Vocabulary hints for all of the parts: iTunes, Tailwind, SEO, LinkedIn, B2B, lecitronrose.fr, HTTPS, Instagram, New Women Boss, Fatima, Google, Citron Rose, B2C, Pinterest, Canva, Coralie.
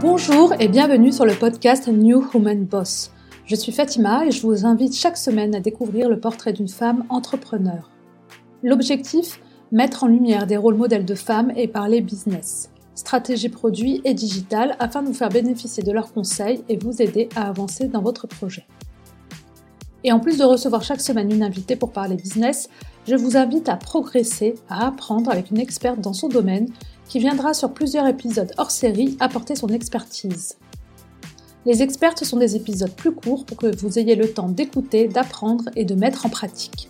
Bonjour et bienvenue sur le podcast New Women Boss. Je suis Fatima et je vous invite chaque semaine à découvrir le portrait d'une femme entrepreneur. L'objectif, mettre en lumière des rôles modèles de femmes et parler business, stratégie produit et digital afin de vous faire bénéficier de leurs conseils et vous aider à avancer dans votre projet. Et en plus de recevoir chaque semaine une invitée pour parler business, je vous invite à progresser, à apprendre avec une experte dans son domaine qui viendra sur plusieurs épisodes hors série apporter son expertise. Les expertes sont des épisodes plus courts pour que vous ayez le temps d'écouter, d'apprendre et de mettre en pratique.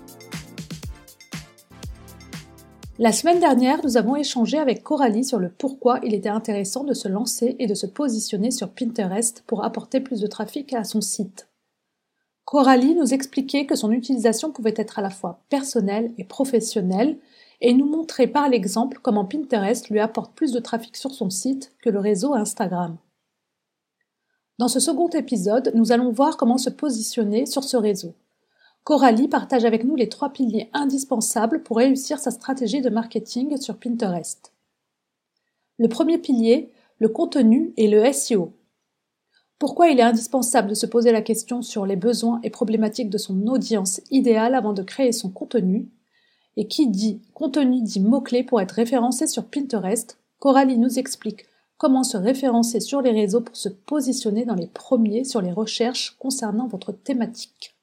La semaine dernière, nous avons échangé avec Coralie sur le pourquoi il était intéressant de se lancer et de se positionner sur Pinterest pour apporter plus de trafic à son site. Coralie nous expliquait que son utilisation pouvait être à la fois personnelle et professionnelle, et nous montrer par l'exemple comment Pinterest lui apporte plus de trafic sur son site que le réseau Instagram. Dans ce second épisode, nous allons voir comment se positionner sur ce réseau. Coralie partage avec nous les 3 piliers indispensables pour réussir sa stratégie de marketing sur Pinterest. Le premier pilier, le contenu et le SEO. Pourquoi il est indispensable de se poser la question sur les besoins et problématiques de son audience idéale avant de créer son contenu ? Et qui dit contenu dit mots-clés pour être référencé sur Pinterest. Coralie nous explique comment se référencer sur les réseaux pour se positionner dans les premiers sur les recherches concernant votre thématique.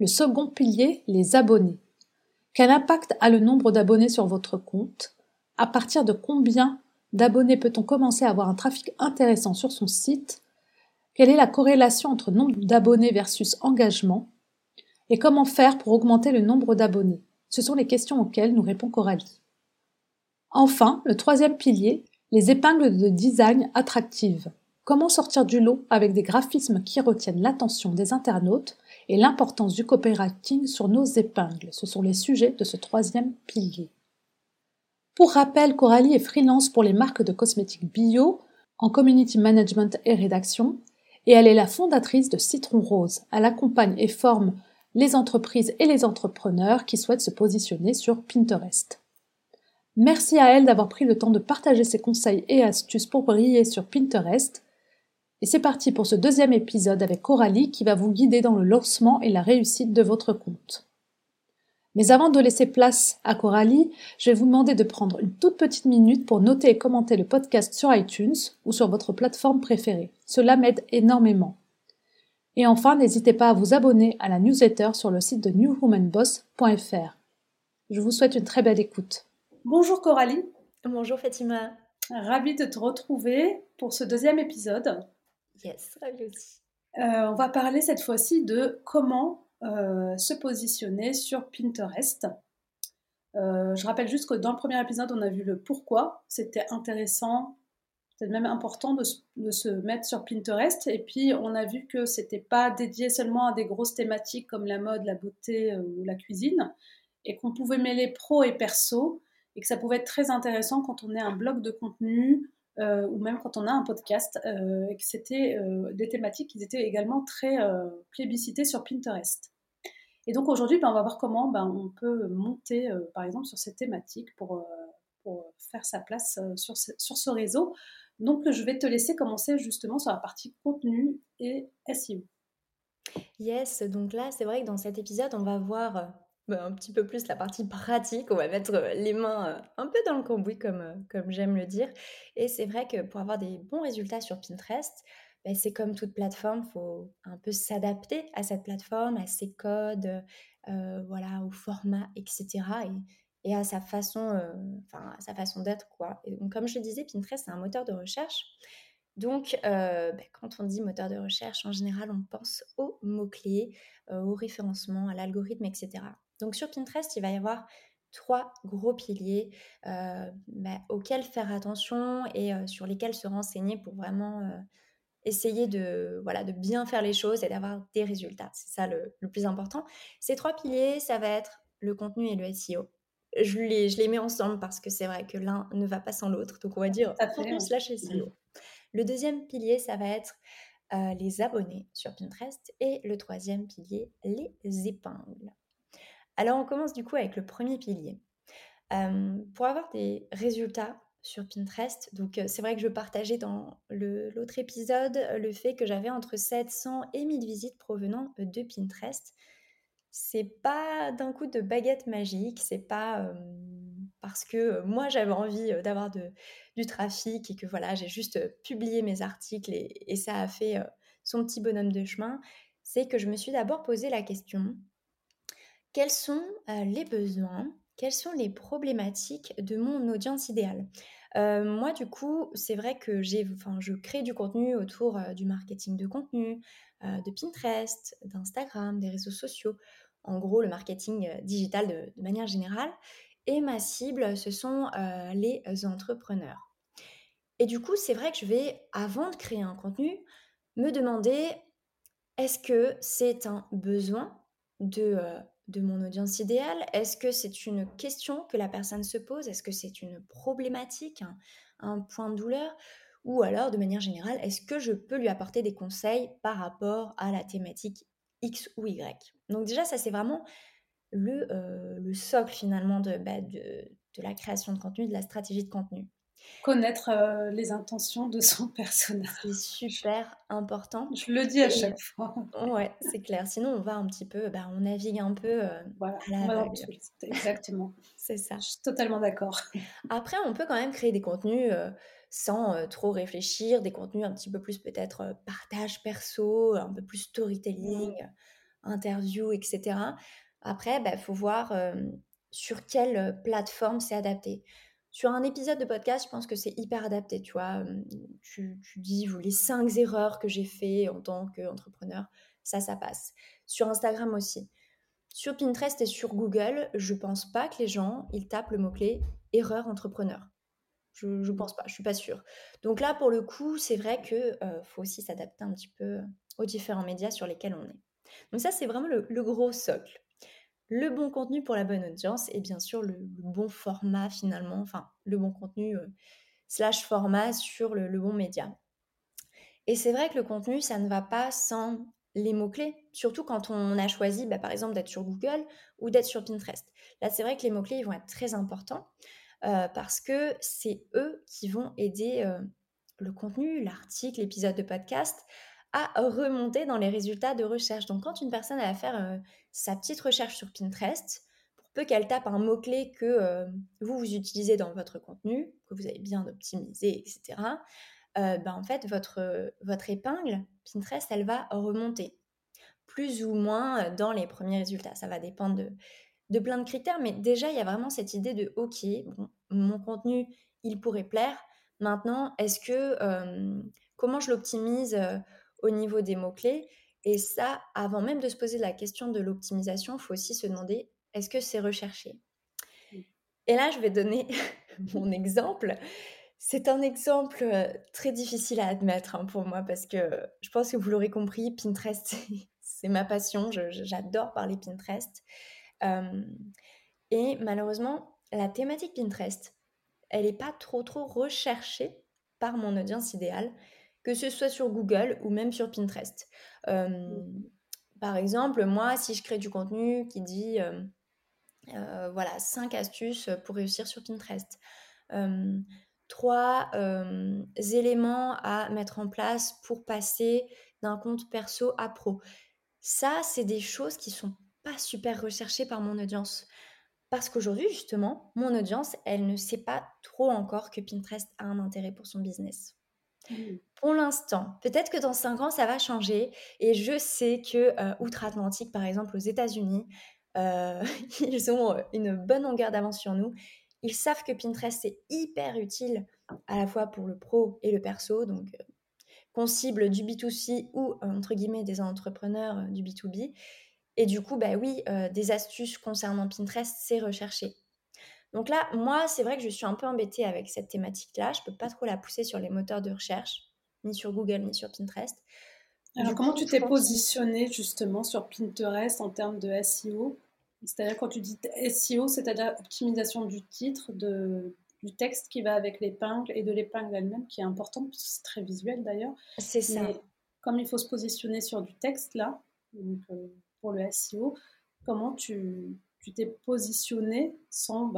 Le second pilier, les abonnés. Quel impact a le nombre d'abonnés sur votre compte ? À partir de combien d'abonnés peut-on commencer à avoir un trafic intéressant sur son site ? Quelle est la corrélation entre nombre d'abonnés versus engagement ? Et comment faire pour augmenter le nombre d'abonnés ? Ce sont les questions auxquelles nous répond Coralie. Enfin, le troisième pilier, les épingles de design attractives. Comment sortir du lot avec des graphismes qui retiennent l'attention des internautes et l'importance du copywriting sur nos épingles. Ce sont les sujets de ce troisième pilier. Pour rappel, Coralie est freelance pour les marques de cosmétiques bio, en community management et rédaction, et elle est la fondatrice de Citron Rose. Elle accompagne et forme les entreprises et les entrepreneurs qui souhaitent se positionner sur Pinterest. Merci à elle d'avoir pris le temps de partager ses conseils et astuces pour briller sur Pinterest. Et c'est parti pour ce deuxième épisode avec Coralie qui va vous guider dans le lancement et la réussite de votre compte. Mais avant de laisser place à Coralie, je vais vous demander de prendre une toute petite minute pour noter et commenter le podcast sur iTunes ou sur votre plateforme préférée. Cela m'aide énormément. Et enfin, n'hésitez pas à vous abonner à la newsletter sur le site de newwomenboss.fr. Je vous souhaite une très belle écoute. Bonjour Coralie. Bonjour Fatima. Ravie de te retrouver pour ce deuxième épisode. Yes, ravie aussi. On va parler cette fois-ci de comment se positionner sur Pinterest. Je rappelle juste que dans le premier épisode, on a vu le pourquoi. C'était intéressant. C'est même important de se mettre sur Pinterest. Et puis, on a vu que ce n'était pas dédié seulement à des grosses thématiques comme la mode, la beauté ou la cuisine, et qu'on pouvait mêler pro et perso, et que ça pouvait être très intéressant quand on est un blog de contenu ou même quand on a un podcast, et que c'était des thématiques qui étaient également très plébiscitées sur Pinterest. Et donc, aujourd'hui, on va voir comment on peut monter, par exemple, sur ces thématiques pour faire sa place sur ce réseau. Donc, je vais te laisser commencer justement sur la partie contenu et SEO. Yes, donc là, c'est vrai que dans cet épisode, on va voir un petit peu plus la partie pratique. On va mettre les mains un peu dans le cambouis, comme j'aime le dire. Et c'est vrai que pour avoir des bons résultats sur Pinterest, c'est comme toute plateforme, il faut un peu s'adapter à cette plateforme, à ses codes, au format, etc. Et à sa façon, à sa façon d'être, quoi. Et donc, comme je le disais, Pinterest, c'est un moteur de recherche. Donc, quand on dit moteur de recherche, en général, on pense aux mots-clés, au référencement, à l'algorithme, etc. Donc, sur Pinterest, il va y avoir 3 gros piliers auxquels faire attention et sur lesquels se renseigner pour vraiment essayer de bien faire les choses et d'avoir des résultats. C'est ça le plus important. Ces 3 piliers, ça va être le contenu et le SEO. Je les mets ensemble parce que c'est vrai que l'un ne va pas sans l'autre. Donc, on va dire contenu/SEO. Le deuxième pilier, ça va être les abonnés sur Pinterest. Et le troisième pilier, les épingles. Alors, on commence du coup avec le premier pilier. Pour avoir des résultats sur Pinterest. Donc, c'est vrai que je partageais dans l'autre épisode le fait que j'avais entre 700 et 1000 visites provenant de Pinterest. C'est pas d'un coup de baguette magique, c'est pas parce que moi j'avais envie d'avoir du trafic et que voilà, j'ai juste publié mes articles et ça a fait son petit bonhomme de chemin. C'est que je me suis d'abord posé la question, quels sont les besoins ? Quelles sont les problématiques de mon audience idéale ? Moi, du coup, c'est vrai que je crée du contenu autour du marketing de contenu, de Pinterest, d'Instagram, des réseaux sociaux. En gros, le marketing digital de manière générale. Et ma cible, ce sont les entrepreneurs. Et du coup, c'est vrai que je vais, avant de créer un contenu, me demander est-ce que c'est un besoin de mon audience idéale? Est-ce que c'est une question que la personne se pose? Est-ce que c'est une problématique, un point de douleur? Ou alors, de manière générale, est-ce que je peux lui apporter des conseils par rapport à la thématique X ou Y? Donc déjà, ça, c'est vraiment le socle, finalement, de la création de contenu, de la stratégie de contenu. Connaître les intentions de son personnage. C'est super important. Je le dis à chaque fois. Ouais, c'est clair. Sinon, on va un petit peu, on navigue un peu. Voilà, exactement. C'est ça. Je suis totalement d'accord. Après, on peut quand même créer des contenus sans trop réfléchir, des contenus un petit peu plus peut-être partage perso, un peu plus storytelling, interview, etc. Après, faut voir sur quelle plateforme c'est adapté. Sur un épisode de podcast, je pense que c'est hyper adapté, tu vois. Tu dis les 5 erreurs que j'ai fait en tant qu'entrepreneur, ça passe. Sur Instagram aussi. Sur Pinterest et sur Google, je pense pas que les gens, ils tapent le mot-clé « erreur entrepreneur ». Je pense pas, je suis pas sûre. Donc là, pour le coup, c'est vrai qu'il faut aussi s'adapter un petit peu aux différents médias sur lesquels on est. Donc ça, c'est vraiment le gros socle. Le bon contenu pour la bonne audience et bien sûr le bon format finalement, le bon contenu / format sur le bon média. Et c'est vrai que le contenu, ça ne va pas sans les mots-clés, surtout quand on a choisi par exemple d'être sur Google ou d'être sur Pinterest. Là, c'est vrai que les mots-clés, ils vont être très importants parce que c'est eux qui vont aider le contenu, l'article, l'épisode de podcast à remonter dans les résultats de recherche. Donc, quand une personne va faire sa petite recherche sur Pinterest, pour peu qu'elle tape un mot-clé que vous utilisez dans votre contenu, que vous avez bien optimisé, etc., en fait, votre épingle Pinterest, elle va remonter, plus ou moins dans les premiers résultats. Ça va dépendre de plein de critères, mais déjà, il y a vraiment cette idée de « Ok, mon contenu, il pourrait plaire. Maintenant, comment je l'optimise au niveau des mots-clés ?» Et ça, avant même de se poser la question de l'optimisation, il faut aussi se demander, est-ce que c'est recherché ? Et là, je vais donner mon exemple. C'est un exemple très difficile à admettre pour moi, parce que je pense que vous l'aurez compris, Pinterest, c'est ma passion. J'adore parler Pinterest. Et malheureusement, la thématique Pinterest, elle n'est pas trop recherchée par mon audience idéale, que ce soit sur Google ou même sur Pinterest. Par exemple, moi, si je crée du contenu qui dit 5 astuces pour réussir sur Pinterest, 3 éléments à mettre en place pour passer d'un compte perso à pro. Ça, c'est des choses qui ne sont pas super recherchées par mon audience. Parce qu'aujourd'hui, justement, mon audience, elle ne sait pas trop encore que Pinterest a un intérêt pour son business. Pour l'instant, peut-être que dans 5 ans ça va changer et je sais que outre-Atlantique, par exemple aux États-Unis, ils ont une bonne longueur d'avance sur nous. Ils savent que Pinterest c'est hyper utile à la fois pour le pro et le perso, donc qu'on cible du B2C ou entre guillemets des entrepreneurs du B2B. Et du coup, des astuces concernant Pinterest c'est recherché. Donc là, moi, c'est vrai que je suis un peu embêtée avec cette thématique-là. Je ne peux pas trop la pousser sur les moteurs de recherche, ni sur Google, ni sur Pinterest. Alors, comment tu t'es positionnée justement sur Pinterest en termes de SEO ? C'est-à-dire quand tu dis SEO, c'est-à-dire optimisation du titre, du texte qui va avec l'épingle et de l'épingle elle-même, qui est importante, puisque c'est très visuel d'ailleurs. C'est ça. Mais comme il faut se positionner sur du texte là, donc pour le SEO, comment tu t'es positionnée sans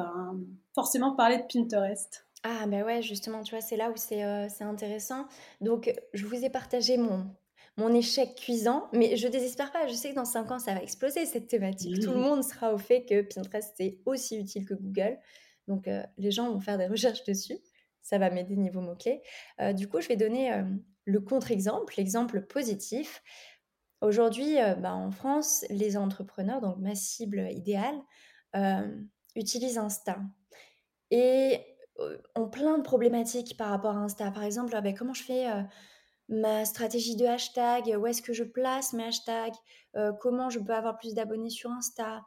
forcément parler de Pinterest. Ah ben ouais, justement, tu vois, c'est là où c'est intéressant. Donc, je vous ai partagé mon échec cuisant, mais je désespère pas. Je sais que dans 5 ans, ça va exploser cette thématique. Tout le monde sera au fait que Pinterest, c'est aussi utile que Google. Donc, les gens vont faire des recherches dessus. Ça va m'aider niveau mots-clés. Du coup, je vais donner le contre-exemple, l'exemple positif. Aujourd'hui, en France, les entrepreneurs, donc ma cible idéale, utilisent Insta. Et ont plein de problématiques par rapport à Insta. Par exemple, comment je fais ma stratégie de hashtag, où est-ce que je place mes hashtags, comment je peux avoir plus d'abonnés sur Insta,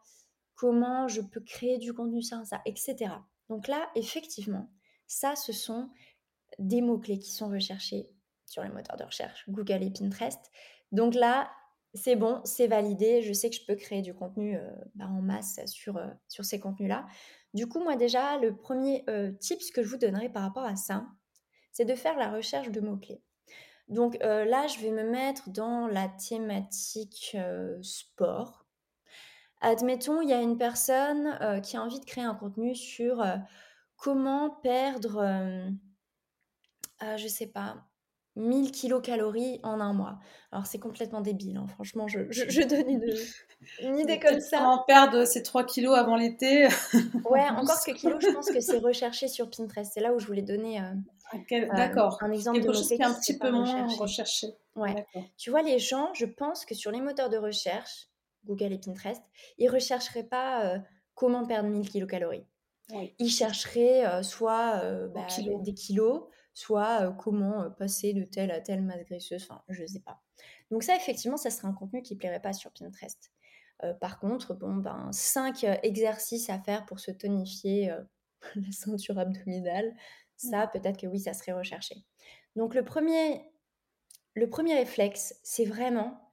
comment je peux créer du contenu sur Insta, etc. Donc là, effectivement, ça, ce sont des mots-clés qui sont recherchés sur les moteurs de recherche, Google et Pinterest. Donc là, c'est bon, c'est validé, je sais que je peux créer du contenu en masse sur ces contenus-là. Du coup, moi déjà, le premier tips que je vous donnerai par rapport à ça, c'est de faire la recherche de mots-clés. Donc là, je vais me mettre dans la thématique sport. Admettons, il y a une personne qui a envie de créer un contenu sur comment perdre, je ne sais pas, 1000 kilocalories en un mois. Alors, c'est complètement débile, hein. Franchement, je donne une idée comme ça. Comment perdre ces 3 kilos avant l'été. Ouais, encore que kilos, je pense que c'est recherché sur Pinterest. C'est là où je voulais donner un exemple de chose qui est un petit peu moins recherché. Ouais. D'accord. Tu vois, les gens, je pense que sur les moteurs de recherche, Google et Pinterest, ils ne rechercheraient pas comment perdre 1000 kilocalories. Oui. Ils chercheraient des kilos, soit comment passer de telle à telle masse graisseuse, enfin, je ne sais pas. Donc ça, effectivement, ça serait un contenu qui ne plairait pas sur Pinterest. Par contre, 5 exercices à faire pour se tonifier la ceinture abdominale, ça, peut-être que oui, ça serait recherché. Donc le premier réflexe, c'est vraiment,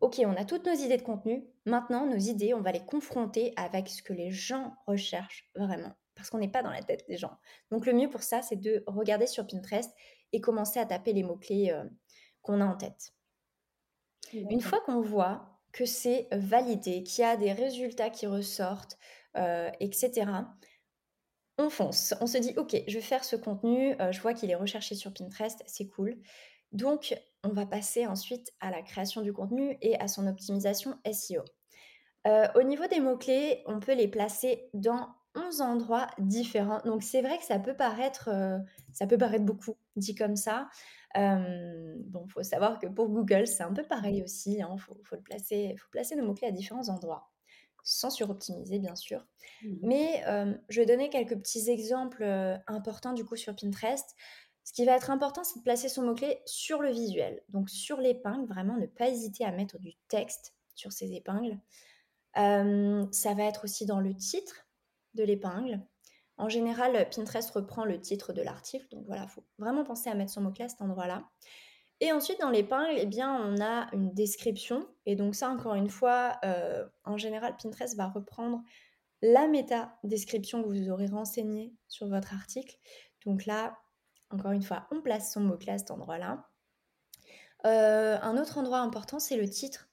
ok, on a toutes nos idées de contenu, maintenant, nos idées, on va les confronter avec ce que les gens recherchent vraiment. Parce qu'on n'est pas dans la tête des gens. Donc, le mieux pour ça, c'est de regarder sur Pinterest et commencer à taper les mots-clés qu'on a en tête. D'accord. Une fois qu'on voit que c'est validé, qu'il y a des résultats qui ressortent, etc., on fonce. On se dit, OK, je vais faire ce contenu. Je vois qu'il est recherché sur Pinterest. C'est cool. Donc, on va passer ensuite à la création du contenu et à son optimisation SEO. Au niveau des mots-clés, on peut les placer dans 11 endroits différents. Donc, c'est vrai que ça peut paraître beaucoup, dit comme ça. Il faut savoir que pour Google, c'est un peu pareil aussi. Il faut placer nos mots-clés à différents endroits, sans suroptimiser, bien sûr. Mais je vais donner quelques petits exemples importants, du coup, sur Pinterest. Ce qui va être important, c'est de placer son mot-clé sur le visuel. Donc, sur l'épingle, vraiment, ne pas hésiter à mettre du texte sur ces épingles. Ça va être aussi dans le titre de l'épingle. En général, Pinterest reprend le titre de l'article, donc voilà, il faut vraiment penser à mettre son mot-clé à cet endroit-là. Et ensuite, dans l'épingle, eh bien, on a une description, et donc ça, encore une fois, en général, Pinterest va reprendre la méta-description que vous aurez renseignée sur votre article. Donc là, encore une fois, on place son mot-clé à cet endroit-là. Un autre endroit important, c'est le titre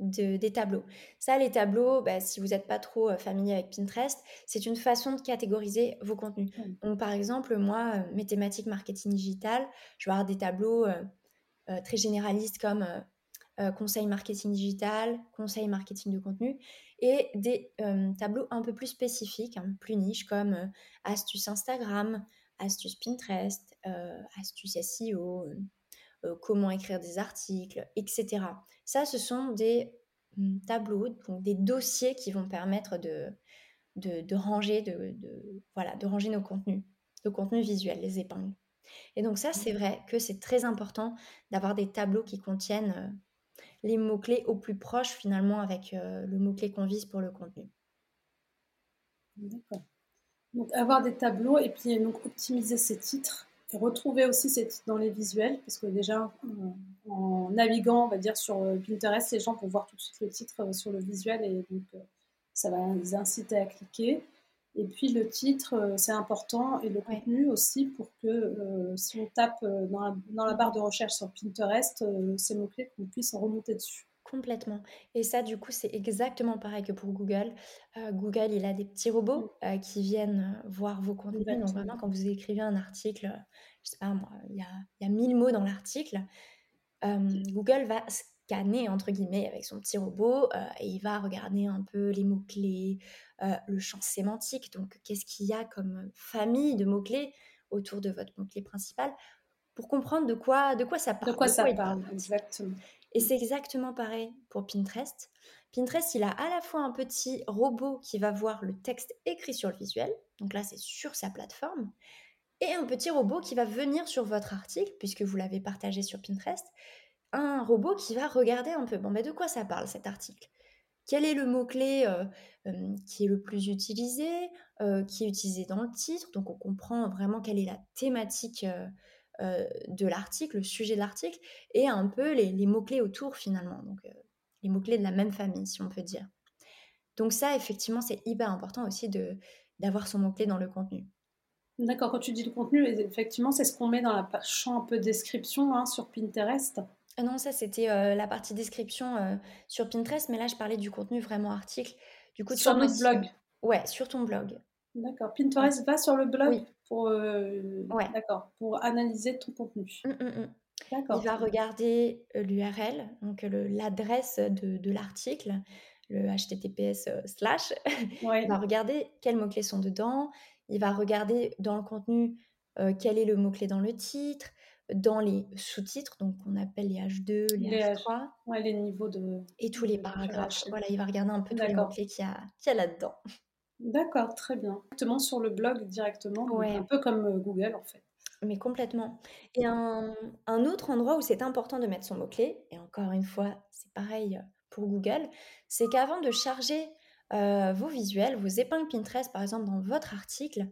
des tableaux. Ça, les tableaux, si vous n'êtes pas trop familier avec Pinterest, c'est une façon de catégoriser vos contenus. Donc, par exemple, moi, mes thématiques marketing digital, je vais avoir des tableaux très généralistes comme conseil marketing digital, conseil marketing de contenu, et des tableaux un peu plus spécifiques, hein, plus niches, comme astuces Instagram, astuces Pinterest, astuces SEO, comment écrire des articles, etc. Ça, ce sont des tableaux, donc des dossiers qui vont permettre de ranger nos contenus, nos contenus visuels, les épingles. Et donc ça, c'est vrai que c'est très important d'avoir des tableaux qui contiennent les mots-clés au plus proche, finalement, avec le mot-clé qu'on vise pour le contenu. D'accord. Donc, avoir des tableaux et puis donc, optimiser ses titres. Retrouver aussi ces titres dans les visuels, parce que déjà, en naviguant, on va dire, sur Pinterest, les gens vont voir tout de suite le titre sur le visuel, et donc ça va les inciter à cliquer. Et puis le titre, c'est important, et le contenu aussi, pour que si on tape dans la barre de recherche sur Pinterest, ces mots-clés, qu'on puisse en remonter dessus. complètement. Et ça, du coup, c'est exactement pareil que pour Google. Google, il a des petits robots qui viennent voir vos contenus. Donc vraiment, quand vous écrivez un article, je sais pas moi, il y a 1000 mots dans l'article, Google va scanner, entre guillemets, avec son petit robot, et il va regarder un peu les mots-clés, le champ sémantique, donc qu'est-ce qu'il y a comme famille de mots-clés autour de votre mot-clé principal, pour comprendre de quoi ça parle. Exactement. Et c'est exactement pareil pour Pinterest. Pinterest, il a à la fois un petit robot qui va voir le texte écrit sur le visuel, donc là, c'est sur sa plateforme, et un petit robot qui va venir sur votre article, puisque vous l'avez partagé sur Pinterest, un robot qui va regarder un peu, bon, mais de quoi ça parle cet article ? Quel est le mot-clé qui est le plus utilisé, qui est utilisé dans le titre ? Donc, on comprend vraiment quelle est la thématique de l'article, le sujet de l'article, et un peu les mots-clés autour, finalement. Donc, les mots-clés de la même famille, si on peut dire. Donc ça, effectivement, c'est hyper important aussi d'avoir son mot-clé dans le contenu. D'accord, quand tu dis le contenu, effectivement, c'est ce qu'on met dans la champ un peu description sur Pinterest. Non, ça, c'était la partie description sur Pinterest, mais là, je parlais du contenu vraiment article. Du coup, sur notre blog. Ouais, sur ton blog. D'accord. Pinterest va sur le blog pour, d'accord, pour analyser ton contenu. D'accord. Il va regarder l'URL, donc l'adresse de l'article, le https/. Ouais. Il va regarder quels mots-clés sont dedans. Il va regarder dans le contenu quel est le mot-clé dans le titre, dans les sous-titres, donc on appelle les H2, les H3. Ouais, les niveaux de... Et tous les paragraphes. Voilà, il va regarder un peu tous les mots-clés qu'il y a là-dedans. D'accord, très bien. Directement sur le blog, directement, un peu comme Google en fait. Mais complètement. Et un autre endroit où c'est important de mettre son mot-clé, et encore une fois, c'est pareil pour Google, c'est qu'avant de charger vos visuels, vos épingles Pinterest, par exemple, dans votre article,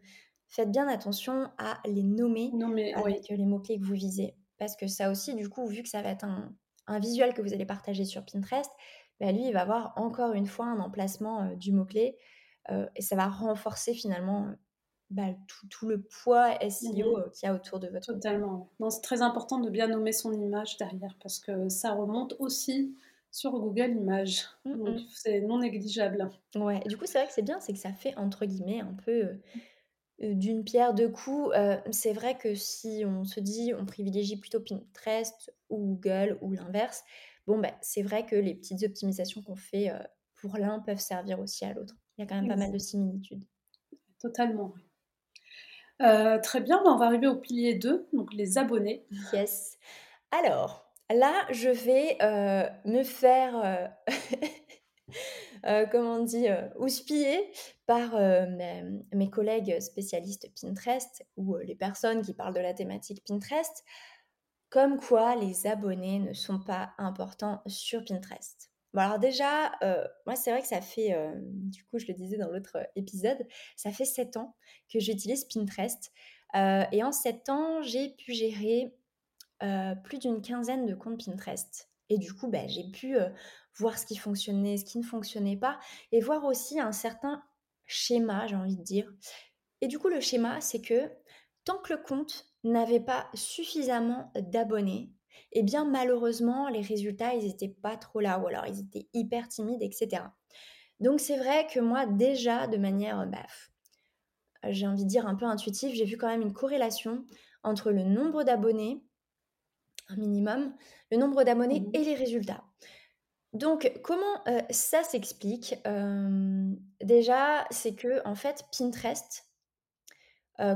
faites bien attention à les nommer avec les mots-clés que vous visez. Parce que ça aussi, du coup, vu que ça va être un visuel que vous allez partager sur Pinterest, bah lui, il va avoir encore une fois un emplacement du mot-clé et ça va renforcer finalement tout le poids SEO qu'il y a autour de votre... Totalement. Non, c'est très important de bien nommer son image derrière parce que ça remonte aussi sur Google Images. Donc, c'est non négligeable. Ouais. Et du coup, c'est vrai que c'est bien, c'est que ça fait, entre guillemets, un peu... d'une pierre deux coups. C'est vrai que si on se dit on privilégie plutôt Pinterest ou Google ou l'inverse, c'est vrai que les petites optimisations qu'on fait pour l'un peuvent servir aussi à l'autre. Il y a quand même pas mal de similitudes. Totalement. Très bien, on va arriver au pilier 2, donc les abonnés. Yes. Alors, là, je vais me faire... houspillée par mes collègues spécialistes Pinterest ou les personnes qui parlent de la thématique Pinterest, comme quoi les abonnés ne sont pas importants sur Pinterest. Bon, alors déjà, moi c'est vrai que ça fait, du coup je le disais dans l'autre épisode, ça fait 7 ans que j'utilise Pinterest et en 7 ans, j'ai pu gérer plus d'une quinzaine de comptes Pinterest. Et du coup, j'ai pu voir ce qui fonctionnait, ce qui ne fonctionnait pas, et voir aussi un certain schéma, j'ai envie de dire. Et du coup, le schéma, c'est que tant que le compte n'avait pas suffisamment d'abonnés, eh bien, malheureusement, les résultats, ils n'étaient pas trop là, ou alors ils étaient hyper timides, etc. Donc, c'est vrai que moi, déjà, de manière, j'ai envie de dire un peu intuitive, j'ai vu quand même une corrélation entre le nombre d'abonnés, un minimum, le nombre d'abonnés et les résultats. Donc, comment ça s'explique ? Déjà, c'est que, en fait, Pinterest,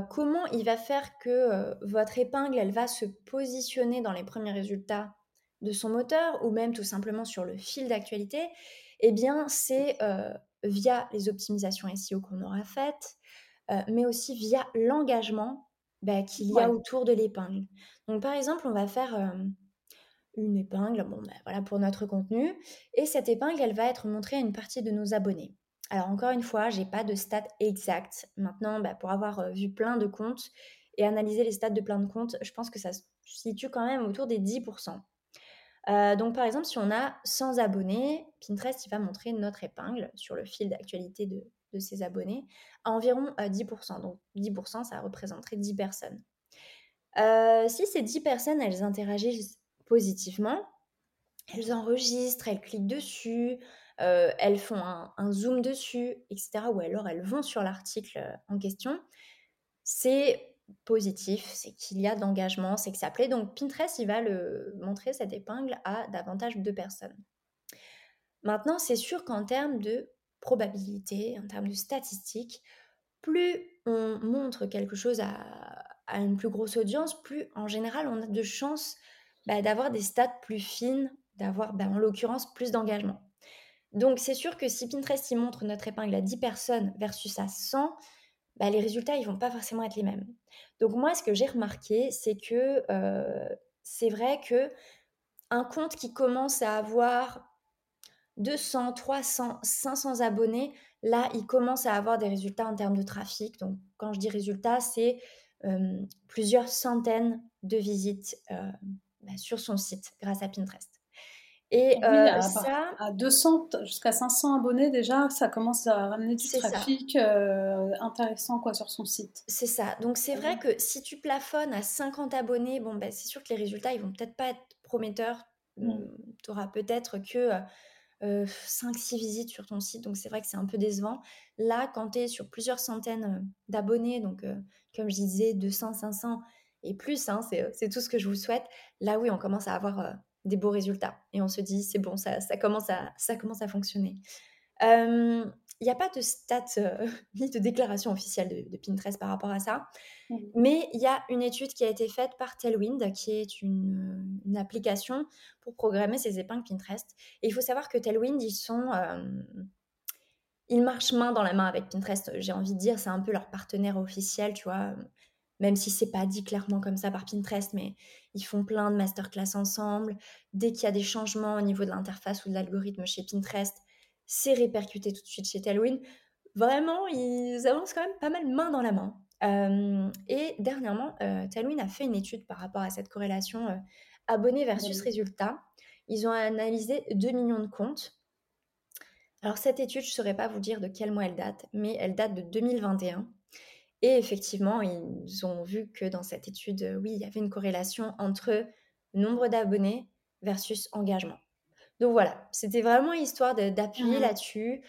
comment il va faire que votre épingle, elle va se positionner dans les premiers résultats de son moteur ou même tout simplement sur le fil d'actualité ? Eh bien, c'est via les optimisations SEO qu'on aura faites, mais aussi via l'engagement qu'il y a autour de l'épingle. Donc, par exemple, on va faire... une épingle, voilà pour notre contenu. Et cette épingle, elle va être montrée à une partie de nos abonnés. Alors encore une fois, j'ai pas de stats exactes. Maintenant, pour avoir vu plein de comptes et analysé les stats de plein de comptes, je pense que ça se situe quand même autour des 10%. Donc par exemple, si on a 100 abonnés, Pinterest, il va montrer notre épingle sur le fil d'actualité de ses abonnés à environ 10%. Donc 10%, ça représenterait 10 personnes. Si ces 10 personnes, elles interagissent positivement, elles enregistrent, elles cliquent dessus, elles font un zoom dessus, etc. Ou alors elles vont sur l'article en question. C'est positif, c'est qu'il y a d'engagement, c'est que ça plaît. Donc Pinterest, il va le montrer, cette épingle, à davantage de personnes. Maintenant, c'est sûr qu'en termes de probabilité, en termes de statistiques, plus on montre quelque chose à une plus grosse audience, plus en général on a de chances d'avoir des stats plus fines, d'avoir en l'occurrence plus d'engagement. Donc c'est sûr que si Pinterest il montre notre épingle à 10 personnes versus à 100, les résultats ils vont pas forcément être les mêmes. Donc moi ce que j'ai remarqué c'est que c'est vrai qu'un compte qui commence à avoir 200, 300, 500 abonnés, là, ils commencent à avoir des résultats en termes de trafic. Donc, quand je dis résultats, c'est plusieurs centaines de visites sur son site grâce à Pinterest. Et ça... À 200 jusqu'à 500 abonnés, déjà, ça commence à ramener du trafic intéressant sur son site. C'est ça. Donc, c'est vrai que si tu plafonnes à 50 abonnés, c'est sûr que les résultats, ils vont peut-être pas être prometteurs. Tu auras peut-être que... 5-6 visites sur ton site, donc c'est vrai que c'est un peu décevant. Là, quand tu es sur plusieurs centaines d'abonnés, donc comme je disais 200, 500 et plus, c'est tout ce que je vous souhaite, là oui on commence à avoir des beaux résultats et on se dit c'est bon, ça commence à fonctionner. Il n'y a pas de stats ni de déclaration officielle de Pinterest par rapport à ça, mais il y a une étude qui a été faite par Tailwind, qui est une application pour programmer ses épingles Pinterest. Et il faut savoir que Tailwind, ils marchent main dans la main avec Pinterest, j'ai envie de dire, c'est un peu leur partenaire officiel, tu vois, même si c'est pas dit clairement comme ça par Pinterest, mais ils font plein de masterclass ensemble. Dès qu'il y a des changements au niveau de l'interface ou de l'algorithme chez Pinterest, c'est répercuté tout de suite chez Tailwind. Vraiment, ils avancent quand même pas mal main dans la main. Et dernièrement, Tailwind a fait une étude par rapport à cette corrélation abonnés versus résultats. Ils ont analysé 2 millions de comptes. Alors cette étude, je ne saurais pas vous dire de quel mois elle date, mais elle date de 2021. Et effectivement, ils ont vu que dans cette étude, il y avait une corrélation entre nombre d'abonnés versus engagement. Donc voilà, c'était vraiment histoire d'appuyer là-dessus,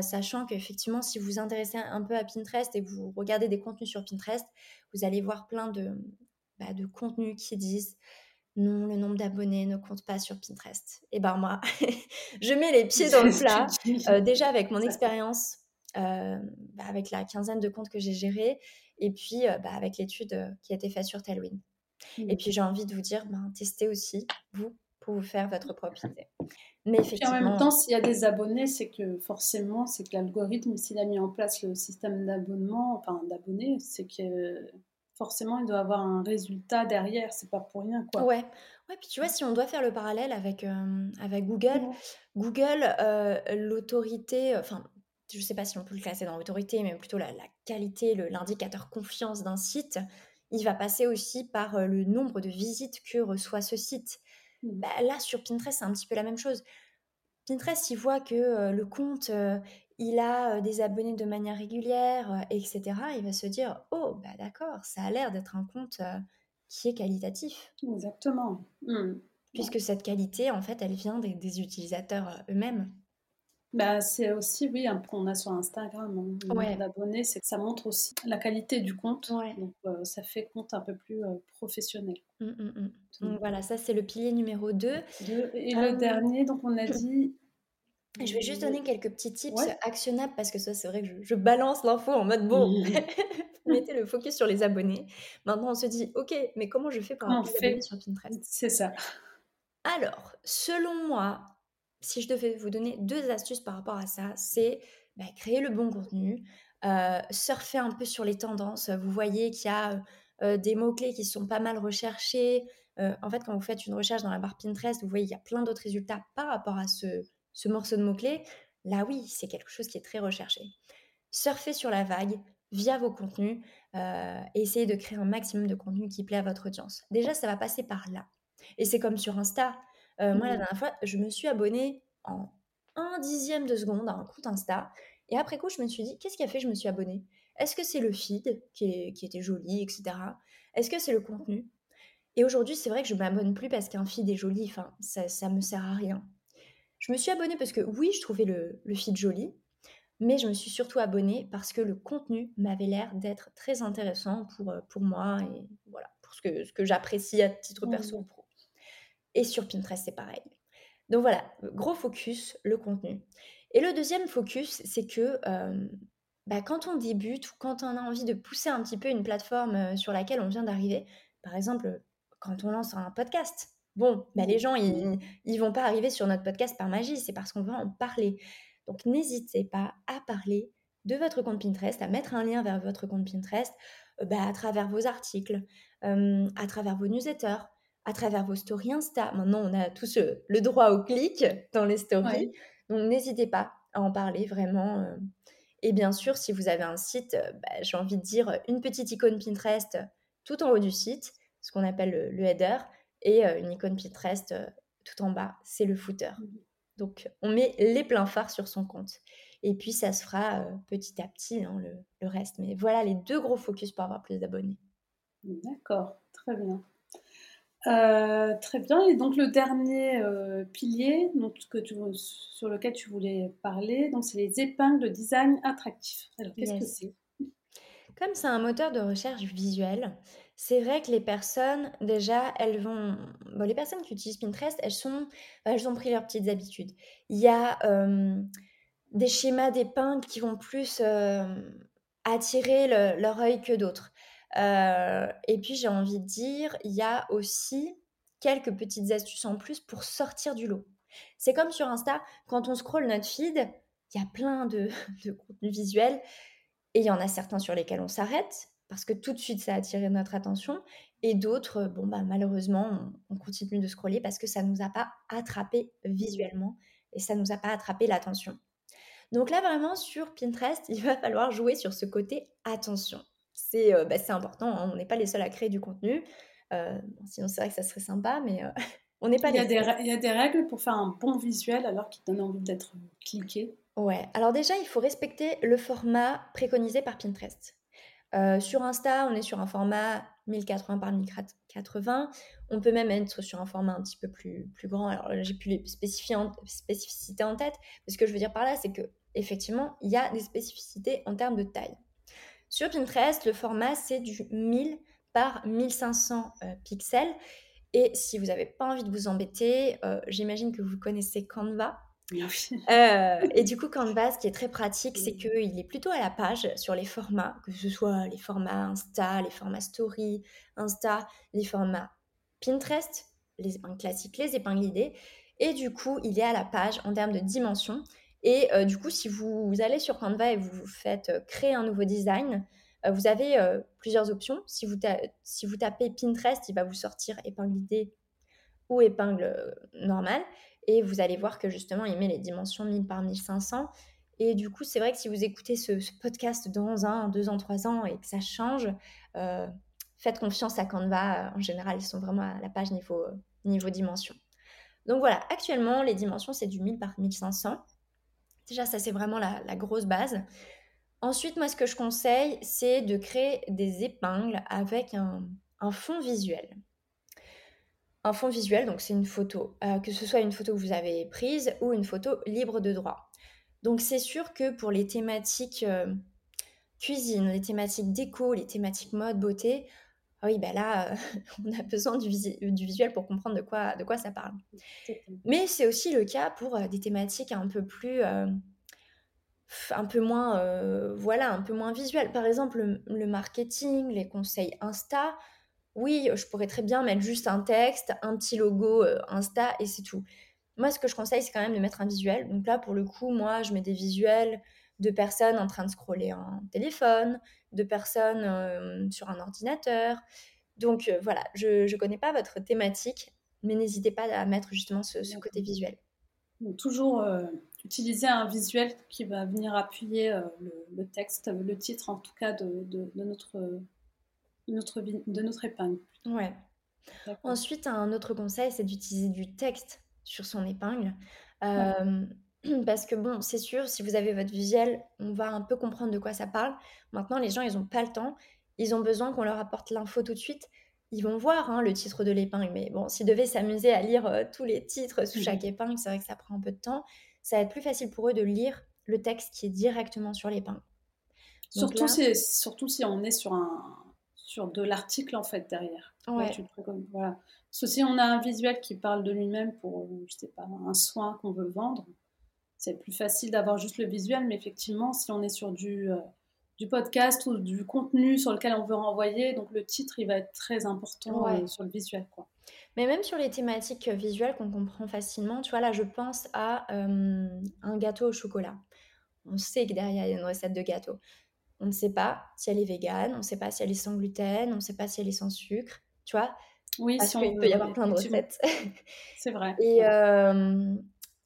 sachant qu'effectivement, si vous vous intéressez un peu à Pinterest et que vous regardez des contenus sur Pinterest, vous allez voir plein de contenus qui disent « Non, le nombre d'abonnés ne compte pas sur Pinterest. » Et ben moi, je mets les pieds dans le plat. Déjà avec mon expérience, avec la quinzaine de comptes que j'ai gérés, et puis avec l'étude qui a été faite sur Tailwind. Et puis j'ai envie de vous dire, testez aussi, vous, pour vous faire votre propre idée. Mais effectivement, puis en même temps, s'il y a des abonnés, c'est que forcément, c'est que l'algorithme, s'il a mis en place le système d'abonnés, c'est que forcément, il doit avoir un résultat derrière. C'est pas pour rien, quoi. Ouais. Puis tu vois, si on doit faire le parallèle avec Google, Google, l'autorité, je sais pas si on peut le classer dans l'autorité, mais plutôt la qualité, l'indicateur confiance d'un site, il va passer aussi par le nombre de visites que reçoit ce site. Là, sur Pinterest, c'est un petit peu la même chose. Pinterest, il voit que le compte, il a des abonnés de manière régulière, etc. Il va se dire, oh, d'accord, ça a l'air d'être un compte qui est qualitatif. Exactement. Puisque cette qualité, en fait, elle vient des utilisateurs eux-mêmes. C'est aussi, on a sur Instagram, le nombre d'abonnés, c'est que ça montre aussi la qualité du compte. Donc, ça fait compte un peu plus professionnel. Donc, voilà, ça, c'est le pilier numéro 2. Et le dernier, donc, on a dit... Je vais juste donner quelques petits tips actionnables, parce que ça, c'est vrai que je balance l'info en mode, mettez le focus sur les abonnés. Maintenant, on se dit, OK, mais comment je fais pour avoir des abonnés sur Pinterest ? C'est ça. Alors, selon moi... Si je devais vous donner 2 astuces par rapport à ça, c'est créer le bon contenu, surfer un peu sur les tendances. Vous voyez qu'il y a des mots-clés qui sont pas mal recherchés. En fait, quand vous faites une recherche dans la barre Pinterest, vous voyez qu'il y a plein d'autres résultats par rapport à ce morceau de mots-clés. Là, oui, c'est quelque chose qui est très recherché. Surfer sur la vague via vos contenus et essayez de créer un maximum de contenu qui plaît à votre audience. Déjà, ça va passer par là. Et c'est comme sur Insta. Moi, la dernière fois, je me suis abonnée en 1/10 de seconde à un compte Insta. Et après coup, je me suis dit, qu'est-ce qui a fait que je me suis abonnée ? Est-ce que c'est le feed qui était joli, etc. Est-ce que c'est le contenu ? Et aujourd'hui, c'est vrai que je ne m'abonne plus parce qu'un feed est joli, enfin, ça ne me sert à rien. Je me suis abonnée parce que oui, je trouvais le feed joli, mais je me suis surtout abonnée parce que le contenu m'avait l'air d'être très intéressant pour moi et voilà, pour ce que j'apprécie à titre perso ou pro. Et sur Pinterest, c'est pareil. Donc voilà, gros focus, le contenu. Et le deuxième focus, c'est que quand on débute ou quand on a envie de pousser un petit peu une plateforme sur laquelle on vient d'arriver, par exemple, quand on lance un podcast, les gens, ils vont pas arriver sur notre podcast par magie, c'est parce qu'on va en parler. Donc, n'hésitez pas à parler de votre compte Pinterest, à mettre un lien vers votre compte Pinterest à travers vos articles, à travers vos newsletters, à travers vos stories Insta. Maintenant, on a tous le droit au clic dans les stories. Ouais. Donc, n'hésitez pas à en parler vraiment. Et bien sûr, si vous avez un site, j'ai envie de dire une petite icône Pinterest tout en haut du site, ce qu'on appelle le header, et une icône Pinterest tout en bas, c'est le footer. Donc, on met les pleins phares sur son compte. Et puis, ça se fera petit à petit, hein, le reste. Mais voilà les deux gros focus pour avoir plus d'abonnés. D'accord, très bien. Très bien. Et donc, le dernier pilier sur lequel tu voulais parler, donc, c'est les épingles de design attractif. Alors, qu'est-ce que c'est ? Comme c'est un moteur de recherche visuelle, c'est vrai que les personnes, déjà, les personnes qui utilisent Pinterest, elles ont pris leurs petites habitudes. Il y a des schémas d'épingles qui vont plus attirer leur œil que d'autres. Et puis, j'ai envie de dire, il y a aussi quelques petites astuces en plus pour sortir du lot. C'est comme sur Insta, quand on scrolle notre feed, il y a plein de contenus visuels. Et il y en a certains sur lesquels on s'arrête, parce que tout de suite, ça a attiré notre attention. Et d'autres, malheureusement, on continue de scroller parce que ça ne nous a pas attrapé visuellement et ça ne nous a pas attrapé l'attention. Donc là, vraiment, sur Pinterest, il va falloir jouer sur ce côté attention. C'est important, hein, on n'est pas les seuls à créer du contenu. Sinon, c'est vrai que ça serait sympa, mais on n'est pas les seuls. Il y a des règles pour faire un bon visuel alors qu'il donne envie d'être cliqué. Ouais, alors déjà, il faut respecter le format préconisé par Pinterest. Sur Insta, on est sur un format 1080 par 1080. On peut même être sur un format un petit peu plus grand. Alors, j'ai plus les spécificités en tête. Mais ce que je veux dire par là, c'est que effectivement, il y a des spécificités en termes de taille. Sur Pinterest, le format, c'est du 1000 par 1500 pixels. Et si vous n'avez pas envie de vous embêter, j'imagine que vous connaissez Canva. Et du coup, Canva, ce qui est très pratique, c'est qu'il est plutôt à la page sur les formats, que ce soit les formats Insta, les formats Story, Insta, les formats Pinterest, les épingles classiques, les épingles idées. Et du coup, il est à la page en termes de dimensions. Et du coup, si vous allez sur Canva et vous faites créer un nouveau design, vous avez plusieurs options. Si vous tapez Pinterest, il va vous sortir épingle idée ou épingle normale. Et vous allez voir que justement, il met les dimensions 1000 par 1500. Et du coup, c'est vrai que si vous écoutez ce podcast dans 1, 2 ans, 3 ans et que ça change, faites confiance à Canva. En général, ils sont vraiment à la page niveau dimension. Donc voilà, actuellement, les dimensions, c'est du 1000 par 1500. Déjà, ça, c'est vraiment la grosse base. Ensuite, moi, ce que je conseille, c'est de créer des épingles avec un fond visuel. Un fond visuel, donc c'est une photo, que ce soit une photo que vous avez prise ou une photo libre de droit. Donc c'est sûr que pour les thématiques cuisine, les thématiques déco, les thématiques mode, beauté, on a besoin du visuel pour comprendre de quoi ça parle. Mais c'est aussi le cas pour des thématiques un peu moins visuelles. Par exemple, le marketing, les conseils Insta. Oui, je pourrais très bien mettre juste un texte, un petit logo Insta et c'est tout. Moi, ce que je conseille, c'est quand même de mettre un visuel. Donc là, pour le coup, moi, je mets des visuels de personnes en train de scroller un téléphone, de personnes sur un ordinateur. Donc voilà, je connais pas votre thématique, mais n'hésitez pas à mettre justement ce côté visuel. Donc toujours utiliser un visuel qui va venir appuyer le texte, le titre en tout cas de notre... de notre épingle. Ouais. D'accord. Ensuite, un autre conseil, c'est d'utiliser du texte sur son épingle. Parce que c'est sûr, si vous avez votre visuel, on va un peu comprendre de quoi ça parle. Maintenant, les gens, ils n'ont pas le temps. Ils ont besoin qu'on leur apporte l'info tout de suite. ils vont voir hein, le titre de l'épingle, mais bon, s'ils devaient s'amuser à lire tous les titres sous chaque épingle, c'est vrai que ça prend un peu de temps, ça va être plus facile pour eux de lire le texte qui est directement sur l'épingle. Surtout, là... surtout si on est sur de l'article en fait derrière. Ouais. Là, voilà. Parce que si on a un visuel qui parle de lui-même pour, je sais pas, un soin qu'on veut vendre, c'est plus facile d'avoir juste le visuel, mais effectivement, si on est sur du podcast ou du contenu sur lequel on veut renvoyer, donc le titre il va être très important sur le visuel quoi. Mais même sur les thématiques visuelles qu'on comprend facilement, tu vois là je pense à un gâteau au chocolat. On sait que derrière il y a une recette de gâteau. On ne sait pas si elle est végane, on ne sait pas si elle est sans gluten, on ne sait pas si elle est sans sucre, tu vois. Oui, parce qu'il peut y avoir plein de recettes. C'est vrai. Et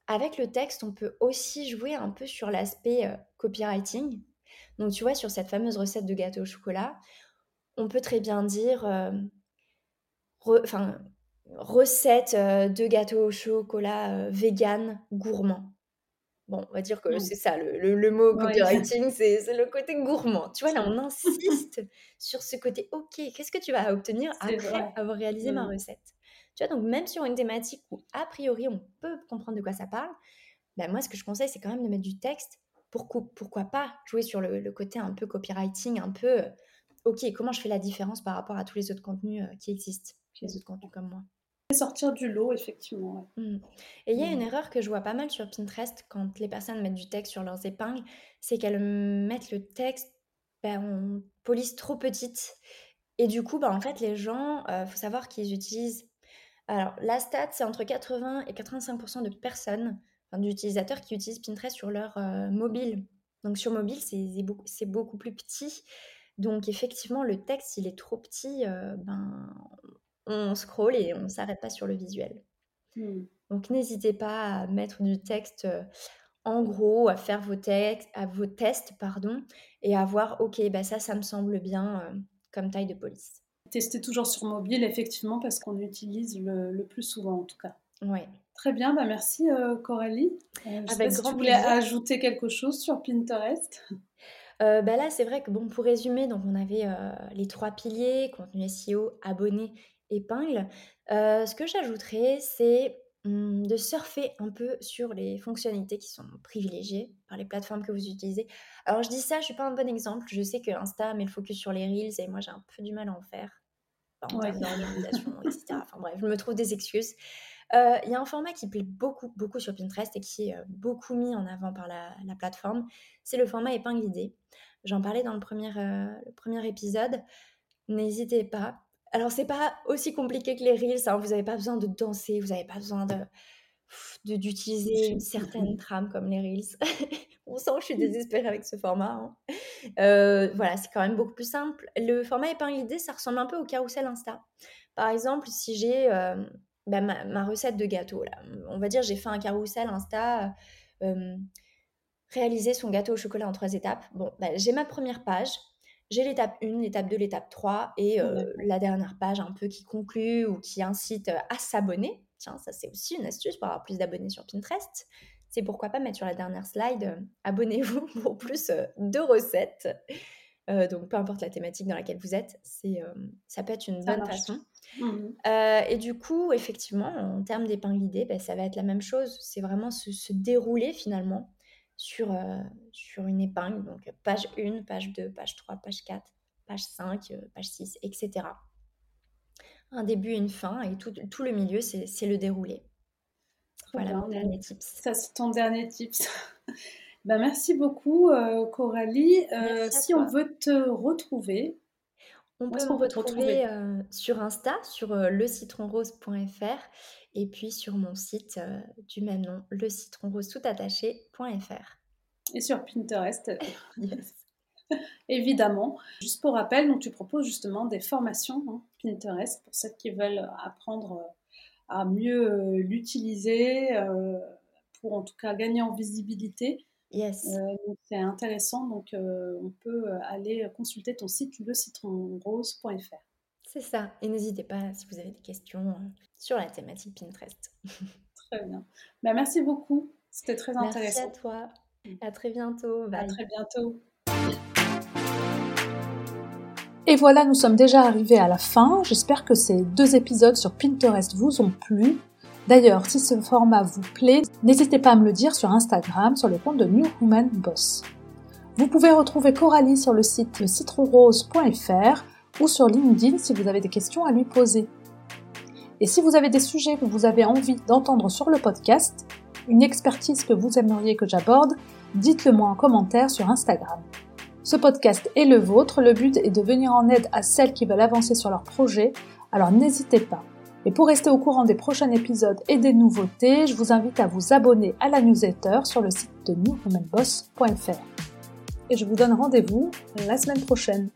avec le texte, on peut aussi jouer un peu sur l'aspect copywriting. Donc, tu vois, sur cette fameuse recette de gâteau au chocolat, on peut très bien dire recette de gâteau au chocolat vegan gourmand. Bon, on va dire que c'est ça, le mot copywriting, c'est le côté gourmand. Tu vois, là, on insiste sur ce côté, ok, qu'est-ce que tu vas obtenir après avoir réalisé ma recette ? Tu vois, donc même sur une thématique où, a priori, on peut comprendre de quoi ça parle, bah, moi, ce que je conseille, c'est quand même de mettre du texte. Pourquoi pas jouer sur le côté un peu copywriting, un peu ok, comment je fais la différence par rapport à tous les autres contenus qui existent, les autres contenus comme moi. Sortir du lot, effectivement. Ouais. Mmh. Et il y a une erreur que je vois pas mal sur Pinterest quand les personnes mettent du texte sur leurs épingles, c'est qu'elles mettent le texte en police trop petite. Et du coup, en fait, les gens, faut savoir qu'ils utilisent... Alors, la stat, c'est entre 80 et 85% de personnes... d'utilisateurs qui utilisent Pinterest sur leur mobile. Donc sur mobile, c'est beaucoup plus petit. Donc effectivement, le texte, il est trop petit. On scrolle et on ne s'arrête pas sur le visuel. Donc n'hésitez pas à mettre du texte en gros, à faire vos tests et à voir, ok, ça me semble bien comme taille de police. Testez toujours sur mobile, effectivement, parce qu'on utilise le plus souvent en tout cas. Oui. Très bien, merci Coralie. Avec grand plaisir. Tu voulais ajouter quelque chose sur Pinterest ? Là, c'est vrai que pour résumer, donc on avait les trois piliers, contenu SEO, abonné, épingle. Ce que j'ajouterais, c'est de surfer un peu sur les fonctionnalités qui sont privilégiées par les plateformes que vous utilisez. Alors, je dis ça, je ne suis pas un bon exemple. Je sais que Insta met le focus sur les Reels et moi, j'ai un peu du mal à en faire. En termes d'organisation, etc. Enfin bref, je me trouve des excuses. Il y a un format qui plaît beaucoup, beaucoup sur Pinterest et qui est beaucoup mis en avant par la plateforme, c'est le format épingle idée. J'en parlais dans le premier épisode. N'hésitez pas. Alors, c'est pas aussi compliqué que les Reels, hein. Vous n'avez pas besoin de danser, vous n'avez pas besoin d'utiliser une certaine trame comme les Reels. On sent que je suis désespérée avec ce format. Hein. Voilà, c'est quand même beaucoup plus simple. Le format épingle idée, ça ressemble un peu au carousel Insta. Par exemple, si j'ai... ma recette de gâteau, là. On va dire, j'ai fait un carousel Insta, réaliser son gâteau au chocolat en 3 étapes. Bon, j'ai ma première page, j'ai l'étape 1, l'étape 2, l'étape 3 et la dernière page un peu qui conclut ou qui incite à s'abonner. Tiens, ça, c'est aussi une astuce pour avoir plus d'abonnés sur Pinterest. C'est pourquoi pas mettre sur la dernière slide abonnez-vous pour plus de recettes. Donc, peu importe la thématique dans laquelle vous êtes, ça peut être une bonne façon. Et du coup, effectivement, en termes d'épingle idée, ça va être la même chose. C'est vraiment se dérouler finalement sur une épingle. Donc, page 1, page 2, page 3, page 4, page 5, page 6, etc. Un début, une fin et tout le milieu, c'est le déroulé. Voilà mon dernier tips. Ça, c'est ton dernier tips. Merci beaucoup Coralie. Si on veut te retrouver, on peut me retrouver sur Insta, sur lecitronrose.fr et puis sur mon site du même nom, lecitronrose.fr. Et sur Pinterest, évidemment. Juste pour rappel, donc tu proposes justement des formations Pinterest pour celles qui veulent apprendre à mieux l'utiliser, pour en tout cas gagner en visibilité. Yes. C'est intéressant, donc on peut aller consulter ton site lecitronrose.fr. C'est ça, et n'hésitez pas si vous avez des questions sur la thématique Pinterest. Très bien, merci beaucoup, c'était très intéressant. Merci à toi, à très bientôt. Bye. À très bientôt. Et voilà, nous sommes déjà arrivés à la fin. J'espère que ces 2 épisodes sur Pinterest vous ont plu. D'ailleurs, si ce format vous plaît, n'hésitez pas à me le dire sur Instagram, sur le compte de New Women Boss. Vous pouvez retrouver Coralie sur le site lecitronrose.fr ou sur LinkedIn si vous avez des questions à lui poser. Et si vous avez des sujets que vous avez envie d'entendre sur le podcast, une expertise que vous aimeriez que j'aborde, dites-le moi en commentaire sur Instagram. Ce podcast est le vôtre, le but est de venir en aide à celles qui veulent avancer sur leur projet, alors n'hésitez pas. Et pour rester au courant des prochains épisodes et des nouveautés, je vous invite à vous abonner à la newsletter sur le site de newwomenboss.fr. Et je vous donne rendez-vous la semaine prochaine.